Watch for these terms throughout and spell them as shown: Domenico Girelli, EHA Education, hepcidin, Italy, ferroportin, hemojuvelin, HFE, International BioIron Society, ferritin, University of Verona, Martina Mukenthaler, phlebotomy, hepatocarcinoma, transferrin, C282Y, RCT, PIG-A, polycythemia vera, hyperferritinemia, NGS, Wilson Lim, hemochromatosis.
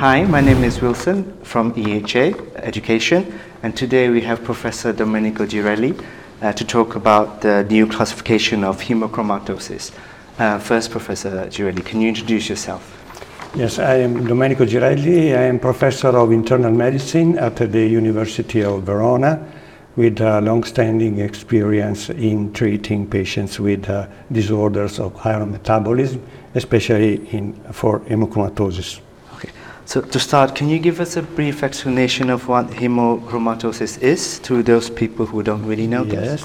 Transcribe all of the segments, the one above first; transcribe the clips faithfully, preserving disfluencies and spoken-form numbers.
Hi, my name is Wilson from E H A Education, and today we have Professor Domenico Girelli uh, to talk about the new classification of hemochromatosis. Uh, first, Professor Girelli, can you introduce yourself? Yes, I am Domenico Girelli. I am Professor of Internal Medicine at the University of Verona, with a long-standing experience in treating patients with uh, disorders of iron metabolism, especially in, for hemochromatosis. Okay, so to start, can you give us a brief explanation of what hemochromatosis is to those people who don't really know this? Yes.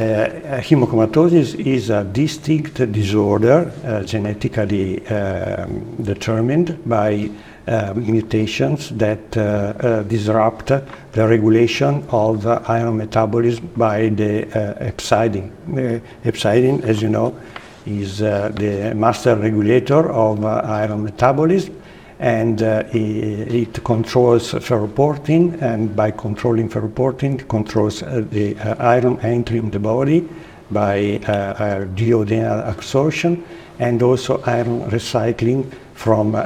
Uh, hemochromatosis is a distinct disorder uh, genetically um, determined by Uh, mutations that uh, uh, disrupt the regulation of uh, iron metabolism by the uh, hepcidin. Uh, hepcidin, as you know, is uh, the master regulator of uh, iron metabolism, and uh, it, it controls ferroportin, and by controlling ferroportin, it controls uh, the uh, iron entering the body by uh, uh, duodenal absorption, and also iron recycling from uh,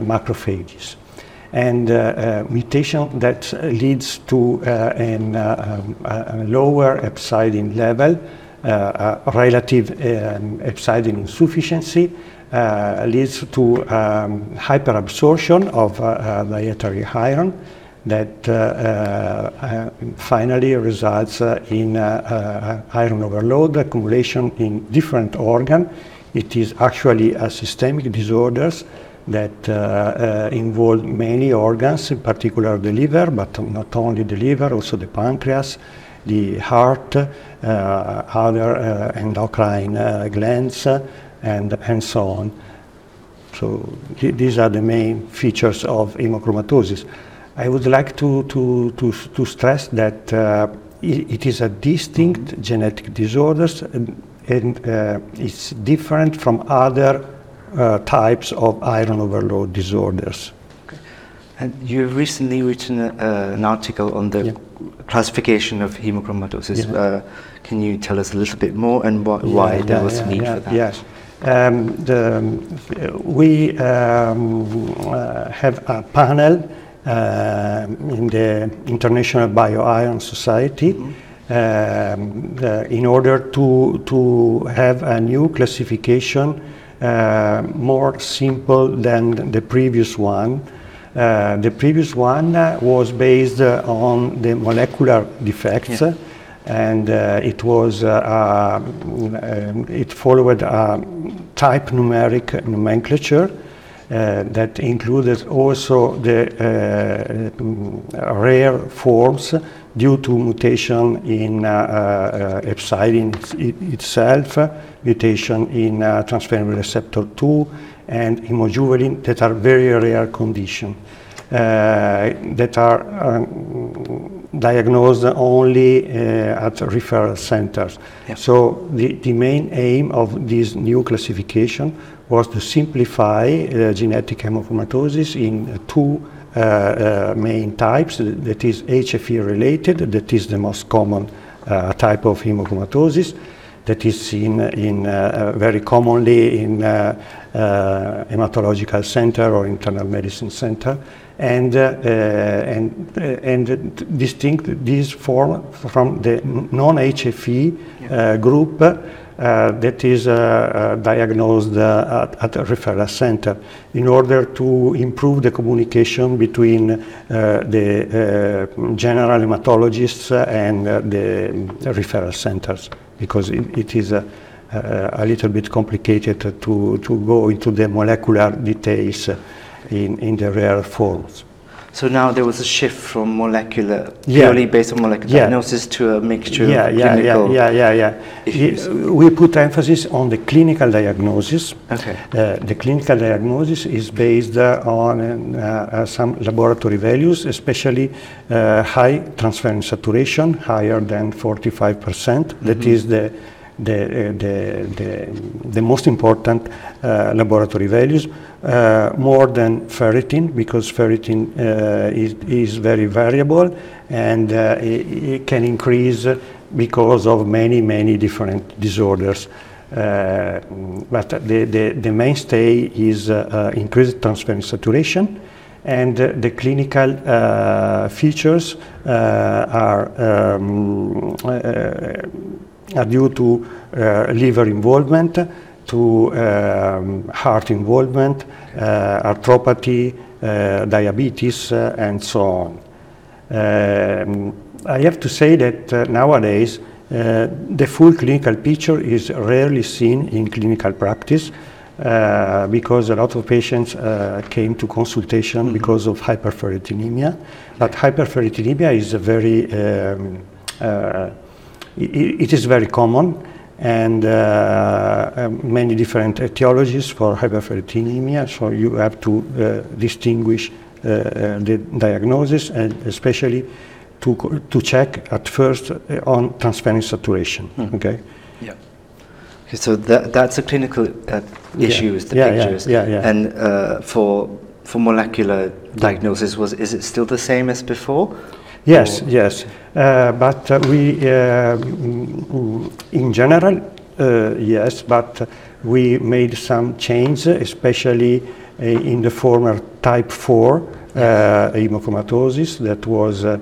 macrophages. And uh, uh, mutation that leads to uh, an, uh, um, a lower hepcidin level, uh, a relative um, hepcidin insufficiency, uh, leads to um, hyperabsorption of uh, uh, dietary iron that uh, uh, finally results uh, in uh, uh, iron overload, accumulation in different organs. It is actually a systemic disorder that uh, uh, involves many organs, in particular the liver, but not only the liver, also the pancreas, the heart, uh, other uh, endocrine uh, glands, uh, and, and so on. So th these are the main features of hemochromatosis. I would like to, to, to, to stress that uh, it, it is a distinct genetic disorder, and uh, it's different from other uh, types of iron overload disorders. Okay. And you've recently written a, uh, an article on the yeah. classification of hemochromatosis. Yeah. Uh, can you tell us a little bit more and wh yeah, why there yeah, was yeah, a need yeah, for that? Yes. Um, the, um, we um, uh, have a panel uh, in the International BioIron Society. Mm-hmm. Um, uh, in order to, to have a new classification uh, more simple than the previous one. Uh, the previous one uh, was based uh, on the molecular defects, yeah. and uh, it was uh, uh, um, it followed a type numeric nomenclature uh, that included also the uh, rare forms due to mutation in uh, uh, hepcidin it itself, uh, mutation in uh, transferrin receptor two, and hemojuvelin, that are very rare conditions uh, that are um, diagnosed only uh, at referral centers. Yep. So the, the main aim of this new classification was to simplify uh, genetic hemochromatosis in two Uh, uh, main types, that is H F E related, that is the most common uh, type of hemochromatosis, that is seen in, uh, very commonly in uh, uh, hematological center or internal medicine center, and, uh, uh, and, uh, and distinct this form from the non-H F E uh, group Uh, that is uh, uh, diagnosed uh, at, at a referral center, in order to improve the communication between uh, the uh, general hematologists and uh, the referral centers, because it, it is a, a, a little bit complicated to, to go into the molecular details in, in the rare forms. So now there was a shift from molecular, yeah. purely based on molecular yeah. diagnosis to a mixture yeah, of yeah, clinical yeah, yeah, yeah, yeah. issues. We put emphasis on the clinical diagnosis. Okay. Uh, the clinical diagnosis is based uh, on uh, some laboratory values, especially uh, high transferrin saturation, higher than forty-five percent. Mm-hmm. That is the The, uh, the, the, the most important uh, laboratory values, uh, more than ferritin, because ferritin uh, is, is very variable, and uh, it, it can increase because of many, many different disorders. Uh, but the, the, the mainstay is uh, uh, increased transferrin saturation, and uh, the clinical uh, features uh, are, um, uh, are due to uh, liver involvement, to um, heart involvement, uh, arthropathy, uh, diabetes, uh, and so on. Uh, I have to say that uh, nowadays uh, the full clinical picture is rarely seen in clinical practice uh, because a lot of patients uh, came to consultation mm-hmm. because of hyperferritinemia. But hyperferritinemia is a very, um, uh, it, it is very common. And uh, many different etiologies for hyperferritinemia, so you have to uh, distinguish uh, uh, the diagnosis, and especially to to check at first on transferrin saturation. Mm. Okay. Yeah. Okay, so that that's a clinical uh, issue, yeah. is the yeah, pictures, yeah, yeah, yeah. and uh, for for molecular diagnosis, was is it still the same as before? Yes, or? Yes. Uh, but uh, we, uh, in general, uh, yes, but we made some change, especially uh, in the former type four uh, hemochromatosis that was uh,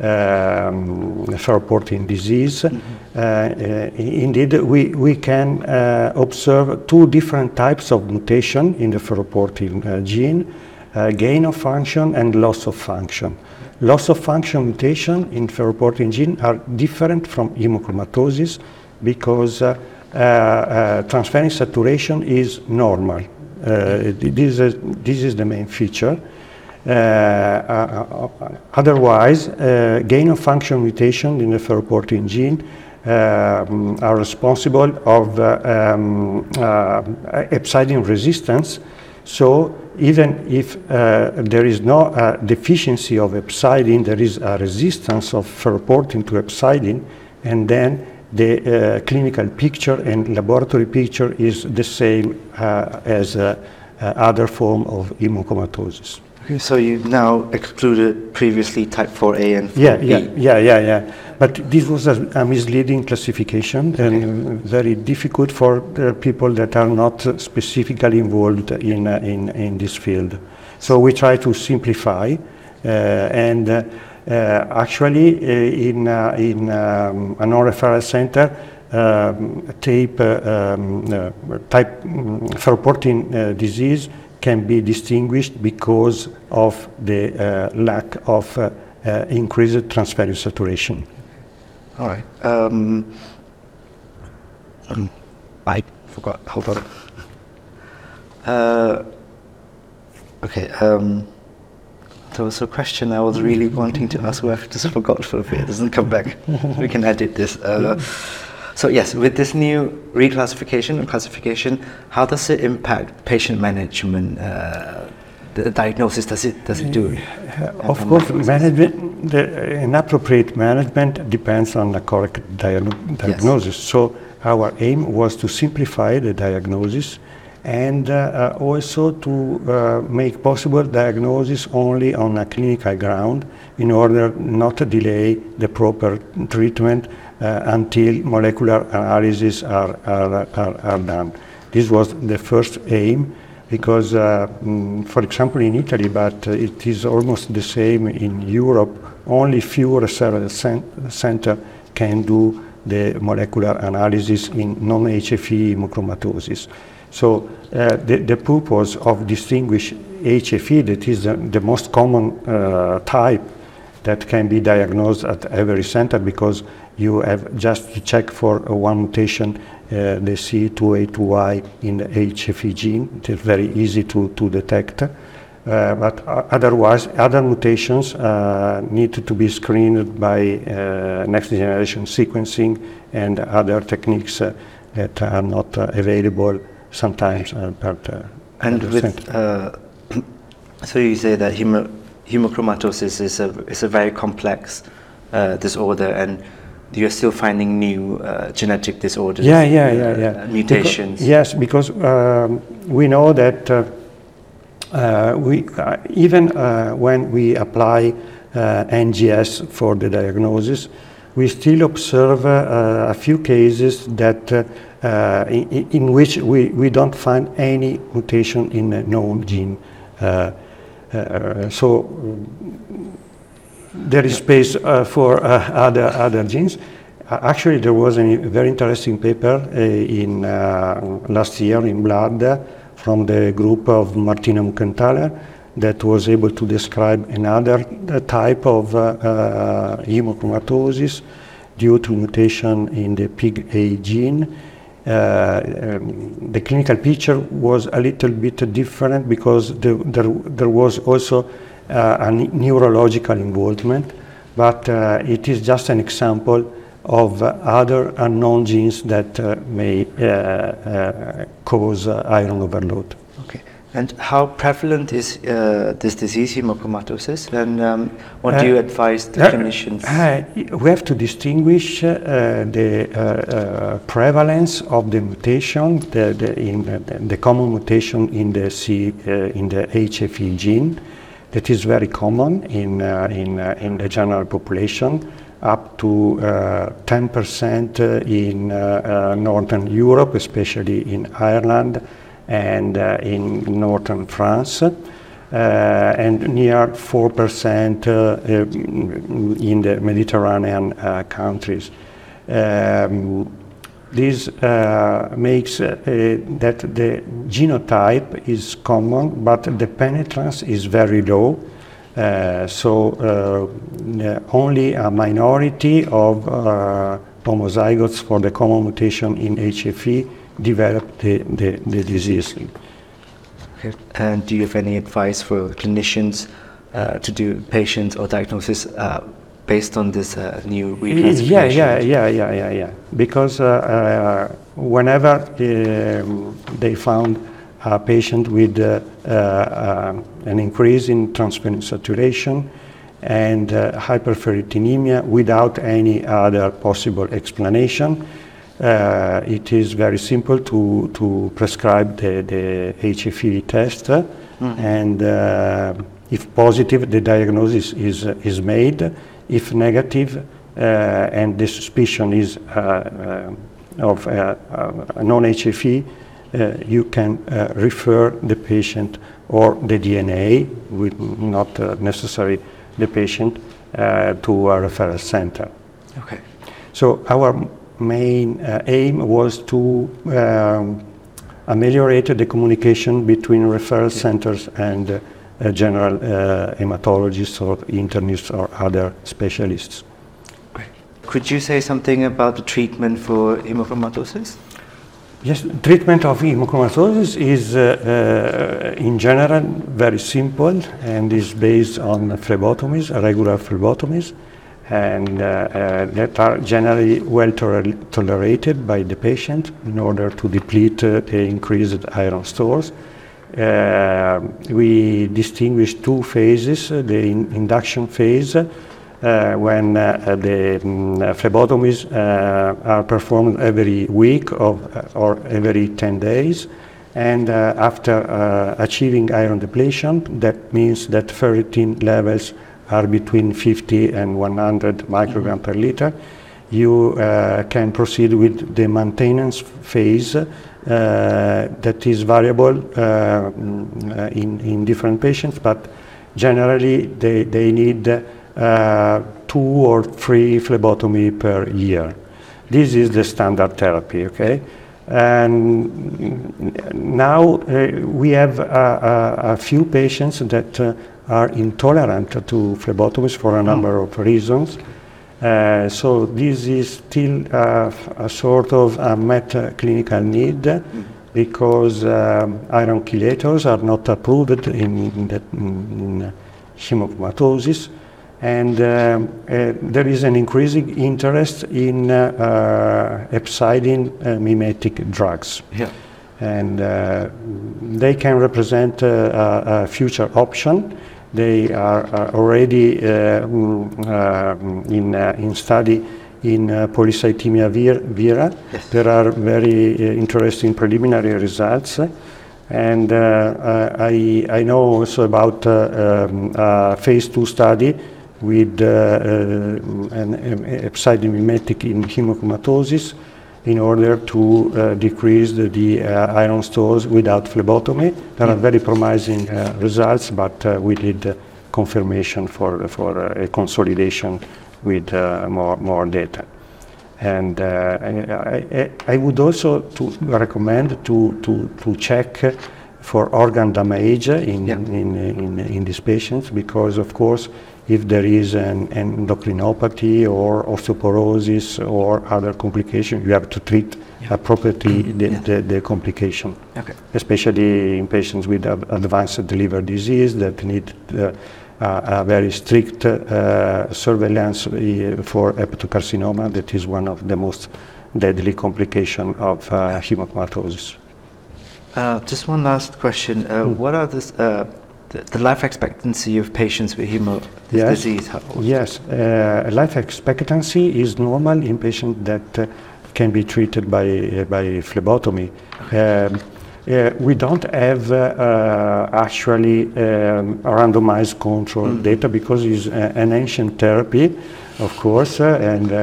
um, ferroportin disease. Mm-hmm. uh, uh, indeed, we, we can uh, observe two different types of mutation in the ferroportin uh, gene, uh, gain of function and loss of function. Loss of function mutation in ferroportin gene are different from hemochromatosis because uh, uh, uh, transferrin saturation is normal. Uh, this, is, this is the main feature. Uh, uh, otherwise, uh, gain of function mutation in the ferroportin gene uh, are responsible of uh, um, uh, hepcidin resistance. So even if uh, there is no uh, deficiency of hepcidin, there is a resistance of ferroportin to hepcidin, and then the uh, clinical picture and laboratory picture is the same uh, as uh, uh, other form of hemochromatosis. Okay, so you've now excluded previously type four A and four B. Yeah, yeah, yeah, yeah, yeah. But this was a, a misleading classification, okay. and very difficult for uh, people that are not specifically involved in, uh, in, in this field. So we try to simplify, uh, and uh, uh, actually uh, in, uh, in um, a non-referral center, um, type, uh, um, uh, type um, ferroportin uh, disease can be distinguished because of the uh, lack of uh, uh, increased transferrin saturation. All right. Um, um, I forgot. Hold on. Uh, okay. Um, there was a question I was really wanting to ask, but I just forgot for a bit. It doesn't come back. We can edit this. Uh, so yes, with this new reclassification and classification, how does it impact patient management? Uh, The diagnosis, does it, does it do? Uh, of course, management, the, an appropriate management depends on the correct dia diagnosis. Yes. So our aim was to simplify the diagnosis and uh, uh, also to uh, make possible diagnosis only on a clinical ground in order not to delay the proper treatment uh, until molecular analyses are, are, are, are done. This was the first aim. Because, uh, mm, for example, in Italy, but uh, it is almost the same in Europe, only few research cent centers can do the molecular analysis in non H F E hemochromatosis. So uh, the, the purpose of distinguish H F E, that is the, the most common uh, type that can be diagnosed at every center, because you have just to check for uh, one mutation, Uh, the C two eighty-two Y in the H F E gene. It is very easy to, to detect, uh, but uh, otherwise other mutations uh, need to be screened by uh, next generation sequencing and other techniques uh, that are not uh, available sometimes. Uh, but, uh, and with, uh, so you say that hemo hemochromatosis is a, is a very complex uh, disorder, and you're still finding new uh, genetic disorders, yeah, yeah, yeah, yeah. Uh, mutations. Because, yes, because um, we know that uh, uh, we uh, even uh, when we apply uh, N G S for the diagnosis, we still observe uh, a few cases that uh, uh, in, in which we, we don't find any mutation in a known gene. Uh, Uh, so um, there is space uh, for uh, other, other genes. Uh, actually, there was a very interesting paper uh, in uh, last year in Blood uh, from the group of Martina Mukenthaler that was able to describe another uh, type of uh, uh, hemochromatosis due to mutation in the P I G A gene. Uh, um, the clinical picture was a little bit different because the, there, there was also uh, a neurological involvement, but uh, it is just an example of uh, other unknown genes that uh, may uh, uh, cause uh, iron overload. Okay, and how prevalent is uh, this disease, hemochromatosis, and um, what uh, do you advise the uh, clinicians? Uh, we have to distinguish uh, the uh, uh, prevalence of the mutation, the, the, in, the, the common mutation in the C, uh, in the H F E gene, that is very common in uh, in uh, in the general population, up to uh, ten percent in uh, uh, Northern Europe, especially in Ireland and uh, in Northern France, uh, and near four percent uh, in the Mediterranean uh, countries. Um, this uh, makes uh, that the genotype is common, but the penetrance is very low. Uh, so uh, only a minority of uh, homozygotes for the common mutation in H F E develop the, the, the disease. Okay. And do you have any advice for clinicians uh, to do patients or diagnosis uh, based on this uh, new reclassification? Yeah, yeah, yeah, yeah, yeah, yeah. Because uh, uh, whenever uh, they found a patient with uh, uh, uh, an increase in transferrin saturation and uh, hyperferritinemia without any other possible explanation, uh, it is very simple to, to prescribe the, the H F E test. Mm-hmm. And uh, if positive, the diagnosis is, is made. If negative uh, and the suspicion is uh, uh, of uh, uh, non-H F E, Uh, you can uh, refer the patient or the D N A, with not uh, necessary the patient, uh, to a referral center. Okay. So our main uh, aim was to um, ameliorate the communication between referral okay. centers and uh, uh, general uh, hematologists or internists or other specialists. Great. Could you say something about the treatment for hemochromatosis? Yes, treatment of hemochromatosis is uh, uh, in general very simple and is based on phlebotomies, regular phlebotomies, and uh, uh, that are generally well to tolerated by the patient in order to deplete uh, the increased iron stores. Uh, we distinguish two phases, uh, the in induction phase, uh, Uh, when uh, the mm, phlebotomies uh, are performed every week of, or every ten days, and uh, after uh, achieving iron depletion, that means that ferritin levels are between fifty and one hundred microgram per liter, you uh, can proceed with the maintenance phase uh, that is variable uh, in, in different patients, but generally they, they need uh, Uh, two or three phlebotomy per year. This is the standard therapy, okay? And now uh, we have a, a, a few patients that uh, are intolerant to phlebotomies for a number of reasons. Uh, so this is still a, a sort of unmet clinical need because um, iron chelators are not approved in, the, in hemochromatosis. And um, uh, there is an increasing interest in uh, uh, hepcidin uh, mimetic drugs. Yeah. And uh, they can represent uh, a, a future option. They are, are already uh, uh, in, uh, in study in uh, polycythemia vir vera. Yes. There are very uh, interesting preliminary results. And uh, uh, I, I know also about uh, um, uh, phase two study with uh, uh, an hepcidin mimetic in hemochromatosis. in order to uh, decrease the, the uh, iron stores without phlebotomy. There are very promising uh, results, but uh, we did uh, confirmation for, for uh, a consolidation with uh, more, more data. And uh, I, I, I would also to recommend to, to, to check for organ damage in, yeah. in, in, in these patients, because of course if there is an endocrinopathy or osteoporosis or other complication, you have to treat yeah. appropriately the, yeah. the, the complication, okay. especially in patients with uh, advanced liver disease that need uh, Uh, a very strict uh, surveillance uh, for hepatocarcinoma, that is one of the most deadly complications of uh, hemochromatosis. Uh, just one last question. Uh, mm. What are this, uh, the, the life expectancy of patients with hemo this yes. disease? How old? Yes, uh, life expectancy is normal in patients that uh, can be treated by, uh, by phlebotomy. Um, Uh, we don't have uh, uh, actually um, randomized control mm. data, because it's uh, an ancient therapy, of course, uh, and uh,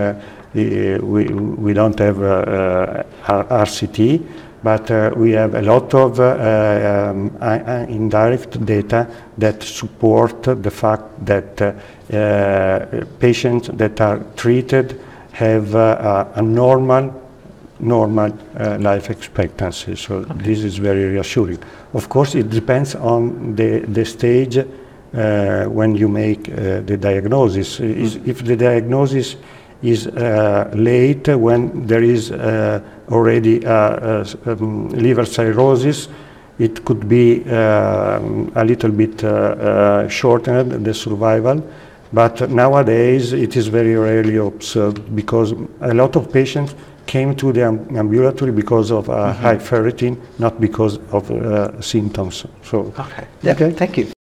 we, we don't have uh, uh, R C T, but uh, we have a lot of uh, um, indirect data that support the fact that uh, uh, patients that are treated have uh, a normal normal uh, life expectancy, so okay. this is very reassuring. Of course, it depends on the, the stage uh, when you make uh, the diagnosis. Mm-hmm. If the diagnosis is uh, late, when there is uh, already uh, uh, um, liver cirrhosis, it could be uh, a little bit uh, uh, shortened, the survival. But nowadays, it is very rarely observed, because a lot of patients came to the ambulatory because of uh, mm-hmm. high ferritin, not because of uh, symptoms. So okay. Yeah, okay. Thank you.